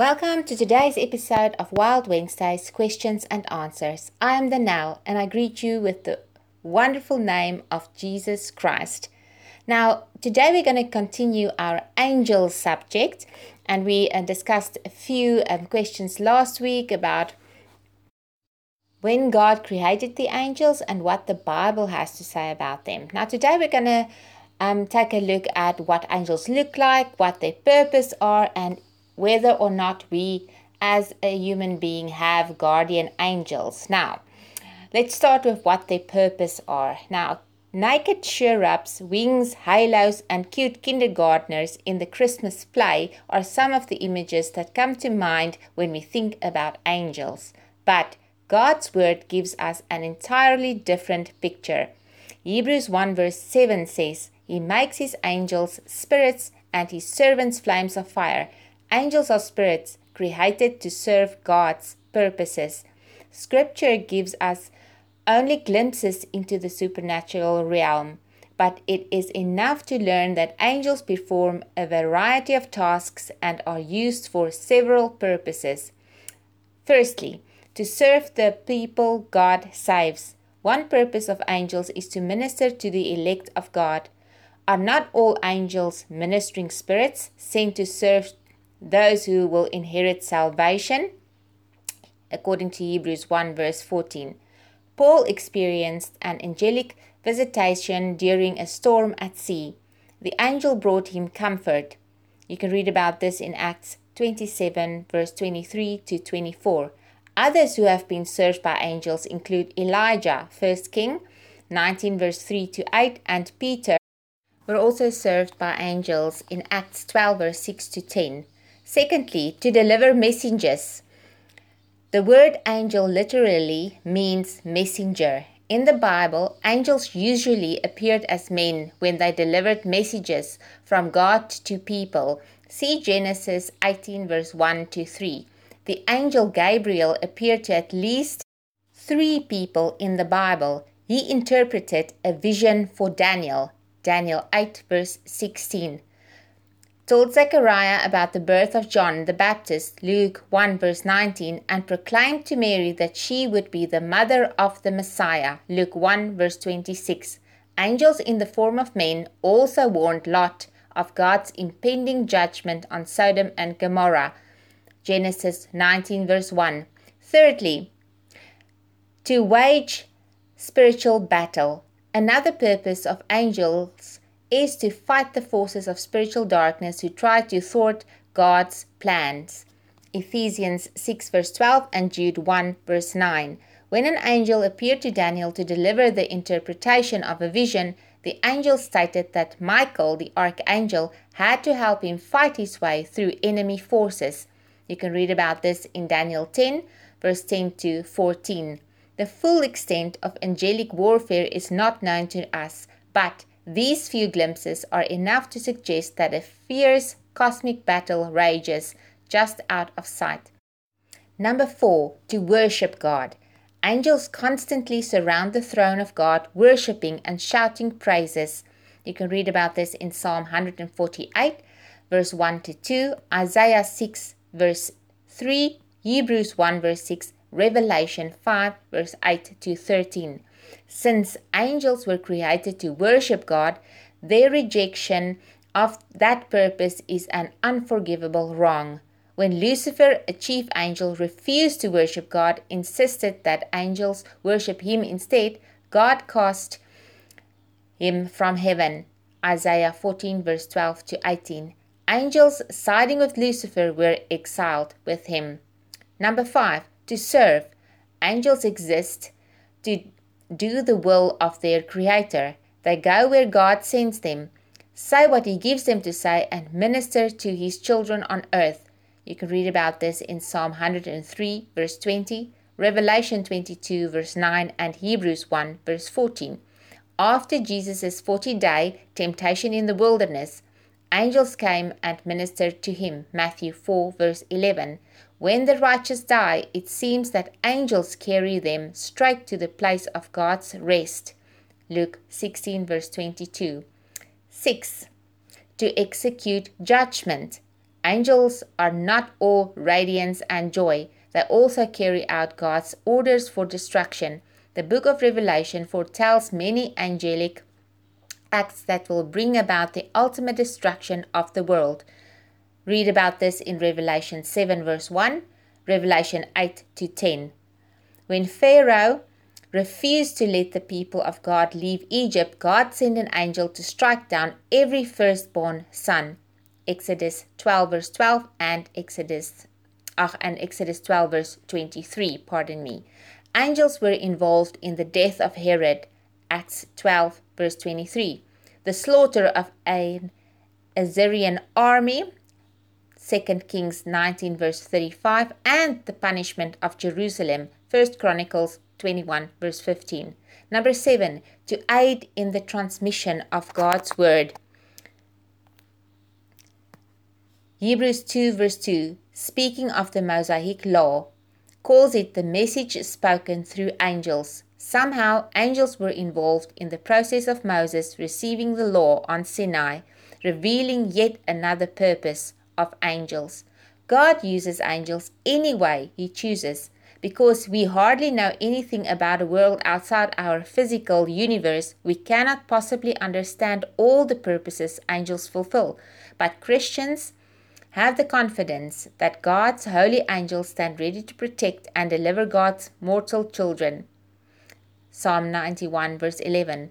Welcome to today's episode of Wild Wednesday's Questions and Answers. I am Danelle and I greet you with the wonderful name of Jesus Christ. Now, today we're going to continue our angel subject, and we discussed a few questions last week about when God created the angels and what the Bible has to say about them. Now, today we're going to take a look at what angels look like, what their purpose are, and whether or not we as a human being have guardian angels. Now, let's start with what their purpose are. Now, naked cheer-ups, wings, halos, and cute kindergartners in the Christmas play are some of the images that come to mind when we think about angels. But God's word gives us an entirely different picture. Hebrews 1 verse 7 says, "He makes his angels spirits and his servants flames of fire." Angels are spirits created to serve God's purposes. Scripture gives us only glimpses into the supernatural realm, but it is enough to learn that angels perform a variety of tasks and are used for several purposes. Firstly, to serve the people God saves. One purpose of angels is to minister to the elect of God. Are not all angels ministering spirits sent to serve those who will inherit salvation? According to Hebrews 1 verse 14, Paul experienced an angelic visitation during a storm at sea. The angel brought him comfort. You can read about this in Acts 27 verse 23 to 24. Others who have been served by angels include Elijah, 1 Kings 19 verse 3 to 8, and Peter were also served by angels in Acts 12 verse 6 to 10. Secondly, to deliver messengers. The word angel literally means messenger. In the Bible, angels usually appeared as men when they delivered messages from God to people. See Genesis 18 verse 1 to 3. The angel Gabriel appeared to at least 3 people in the Bible. He interpreted a vision for Daniel, Daniel 8 verse 16. Told Zechariah about the birth of John the Baptist, Luke 1 verse 19, and proclaimed to Mary that she would be the mother of the Messiah, Luke 1 verse 26. Angels in the form of men also warned Lot of God's impending judgment on Sodom and Gomorrah, Genesis 19 verse 1. Thirdly, to wage spiritual battle. Another purpose of angels is to fight the forces of spiritual darkness who try to thwart God's plans. Ephesians 6 verse 12 and Jude 1 verse 9. When an angel appeared to Daniel to deliver the interpretation of a vision, the angel stated that Michael, the archangel, had to help him fight his way through enemy forces. You can read about this in Daniel 10 verse 10 to 14. The full extent of angelic warfare is not known to us, but these few glimpses are enough to suggest that a fierce cosmic battle rages just out of sight. Number 4, to worship God. Angels constantly surround the throne of God, worshiping and shouting praises. You can read about this in Psalm 148, verse 1 to 2, Isaiah 6, verse 3, Hebrews 1, verse 6, Revelation 5, verse 8 to 13. Since angels were created to worship God, their rejection of that purpose is an unforgivable wrong. When Lucifer, a chief angel, refused to worship God, insisted that angels worship him instead, God cast him from heaven. Isaiah 14 verse 12 to 18. Angels siding with Lucifer were exiled with him. Number 5. To serve. Angels exist to do the will of their Creator. They go where God sends them, say what He gives them to say, and minister to His children on earth. You can read about this in Psalm 103, verse 20, Revelation 22, verse 9, and Hebrews 1, verse 14. After Jesus' 40-day temptation in the wilderness, angels came and ministered to Him, Matthew 4, verse 11. When the righteous die, it seems that angels carry them straight to the place of God's rest. Luke 16 verse 22. 6. To execute judgment. Angels are not all radiance and joy. They also carry out God's orders for destruction. The book of Revelation foretells many angelic acts that will bring about the ultimate destruction of the world. Read about this in Revelation 7 verse 1, Revelation 8 to 10. When Pharaoh refused to let the people of God leave Egypt, God sent an angel to strike down every firstborn son. Exodus 12 verse 12 and Exodus 12 verse 23, Angels were involved in the death of Herod, Acts 12 verse 23. The slaughter of an Assyrian army, 2 Kings 19 verse 35, and the punishment of Jerusalem, 1 Chronicles 21 verse 15. Number 7, to aid in the transmission of God's word. Hebrews 2 verse 2, speaking of the Mosaic law, calls it the message spoken through angels. Somehow, angels were involved in the process of Moses receiving the law on Sinai, revealing yet another purpose of angels. God uses angels any way He chooses. Because we hardly know anything about a world outside our physical universe, we cannot possibly understand all the purposes angels fulfill. But Christians have the confidence that God's holy angels stand ready to protect and deliver God's mortal children. Psalm 91 verse 11.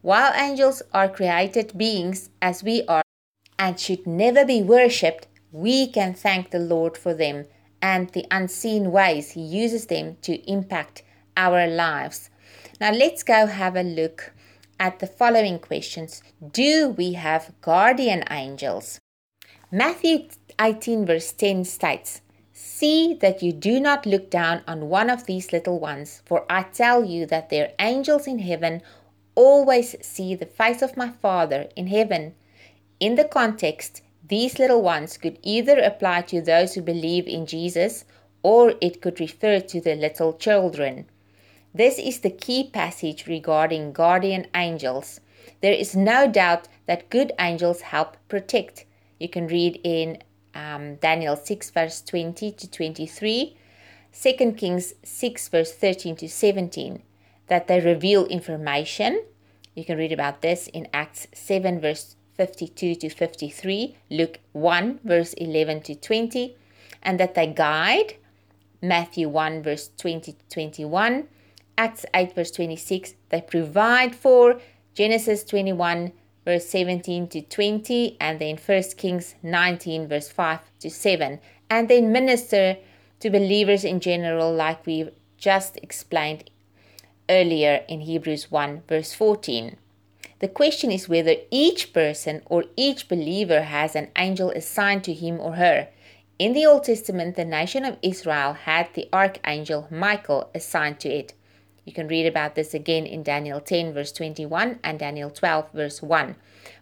While angels are created beings as we are and should never be worshipped, we can thank the Lord for them and the unseen ways He uses them to impact our lives. Now let's go have a look at the following questions. Do we have guardian angels? Matthew 18 verse 10 states, "See that you do not look down on one of these little ones, for I tell you that their angels in heaven always see the face of my Father in heaven." In the context, these little ones could either apply to those who believe in Jesus, or it could refer to the little children. This is the key passage regarding guardian angels. There is no doubt that good angels help protect. You can read in Daniel 6 verse 20 to 23, 2 Kings 6 verse 13 to 17, that they reveal information. You can read about this in Acts 7 verse 52 to 53, Luke 1 verse 11 to 20, and that they guide, Matthew 1 verse 20 to 21, Acts 8 verse 26, they provide for, Genesis 21 verse 17 to 20, and then 1 Kings 19 verse 5 to 7, and then minister to believers in general, like we just explained earlier in Hebrews 1 verse 14. The question is whether each person or each believer has an angel assigned to him or her. In the Old Testament, the nation of Israel had the archangel Michael assigned to it. You can read about this again in Daniel 10 verse 21 and Daniel 12 verse 1.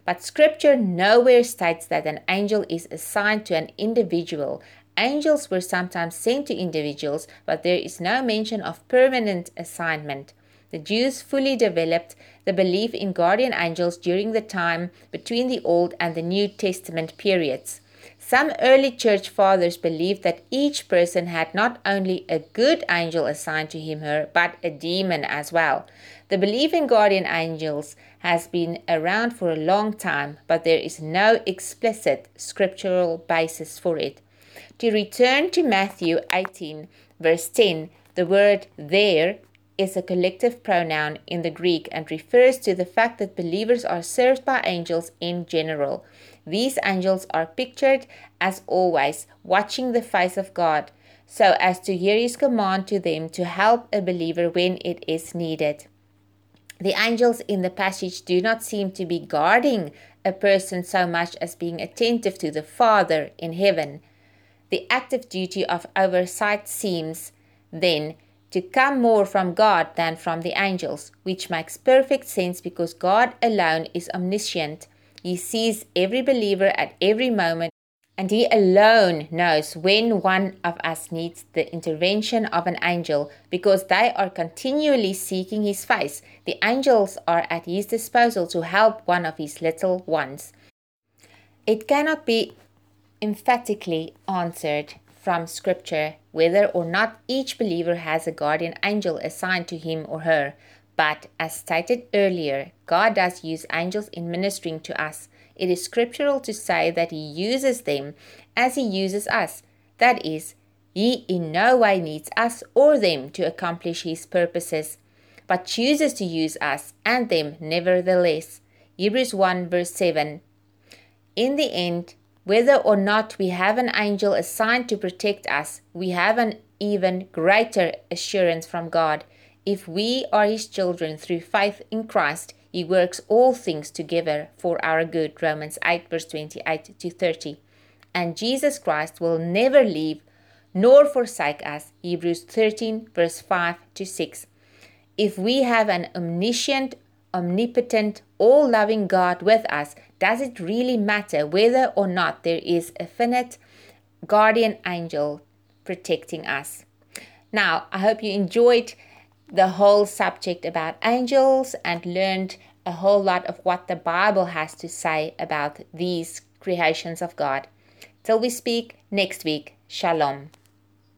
But Scripture nowhere states that an angel is assigned to an individual. Angels were sometimes sent to individuals, but there is no mention of permanent assignment. The Jews fully developed the belief in guardian angels during the time between the Old and the New Testament periods. Some early church fathers believed that each person had not only a good angel assigned to him/her, but a demon as well. The belief in guardian angels has been around for a long time, but there is no explicit scriptural basis for it. To return to Matthew 18, verse 10, the word "there" is a collective pronoun in the Greek and refers to the fact that believers are served by angels in general. These angels are pictured as always watching the face of God, so as to hear His command to them to help a believer when it is needed. The angels in the passage do not seem to be guarding a person so much as being attentive to the Father in heaven. The active duty of oversight seems, then, to come more from God than from the angels, which makes perfect sense because God alone is omniscient. He sees every believer at every moment, and He alone knows when one of us needs the intervention of an angel, because they are continually seeking His face. The angels are at His disposal to help one of His little ones. It cannot be emphatically answered from Scripture whether or not each believer has a guardian angel assigned to him or her. But as stated earlier, God does use angels in ministering to us. It is scriptural to say that He uses them as He uses us. That is, He in no way needs us or them to accomplish His purposes, but chooses to use us and them nevertheless. Hebrews 1 verse 7. In the end, whether or not we have an angel assigned to protect us, we have an even greater assurance from God. If we are His children through faith in Christ, He works all things together for our good. Romans 8 verse 28 to 30. And Jesus Christ will never leave nor forsake us. Hebrews 13 verse 5 to 6. If we have an omniscient, omnipotent, all-loving God with us, does it really matter whether or not there is a finite guardian angel protecting us? Now, I hope you enjoyed the whole subject about angels and learned a whole lot of what the Bible has to say about these creations of God. Till we speak next week, Shalom.